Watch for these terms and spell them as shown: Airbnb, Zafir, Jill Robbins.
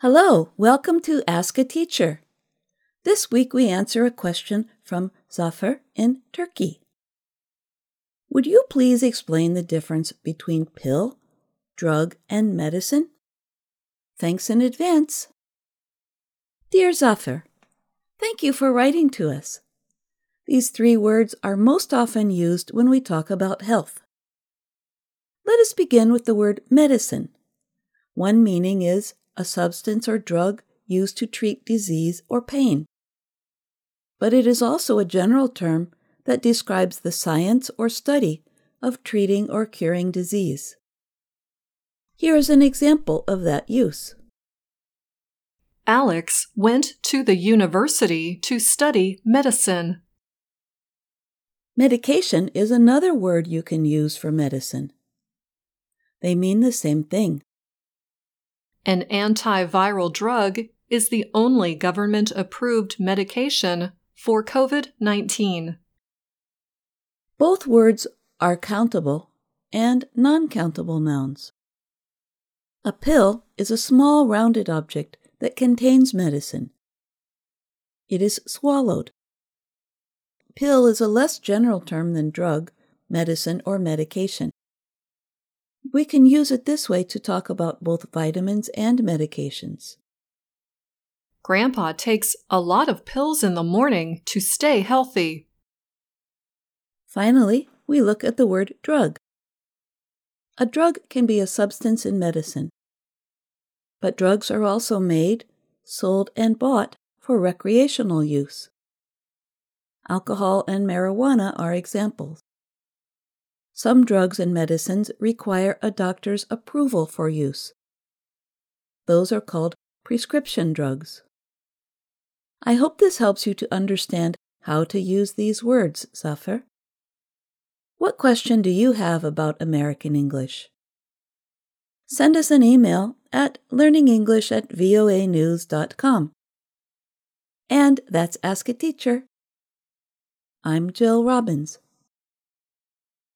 Hello, welcome to Ask a Teacher. This week we answer a question from Zafir in Turkey. Would you please explain the difference between pill, drug, and medicine? Thanks in advance. Dear Zafir, thank you for writing to us. These three words are most often used when we talk about health. Let us begin with the word medicine. One meaning is a substance or drug used to treat disease or pain. But it is also a general term that describes the science or study of treating or curing disease. Here is an example of that use. Alex went to the university to study medicine. Medication is another word you can use for medicine. They mean the same thing. An antiviral drug is the only government-approved medication for COVID-19. Both words are countable and non-countable nouns. A pill is a small rounded object that contains medicine. It is swallowed. Pill is a less general term than drug, medicine, or medication. We can use it this way to talk about both vitamins and medications. Grandpa takes a lot of pills in the morning to stay healthy. Finally, we look at the word drug. A drug can be a substance in medicine. But drugs are also made, sold, and bought for recreational use. Alcohol and marijuana are examples. Some drugs and medicines require a doctor's approval for use. Those are called prescription drugs. I hope this helps you to understand how to use these words, Zafir. What question do you have about American English? Send us an email at learningenglish@voanews.com. And that's Ask a Teacher. I'm Jill Robbins.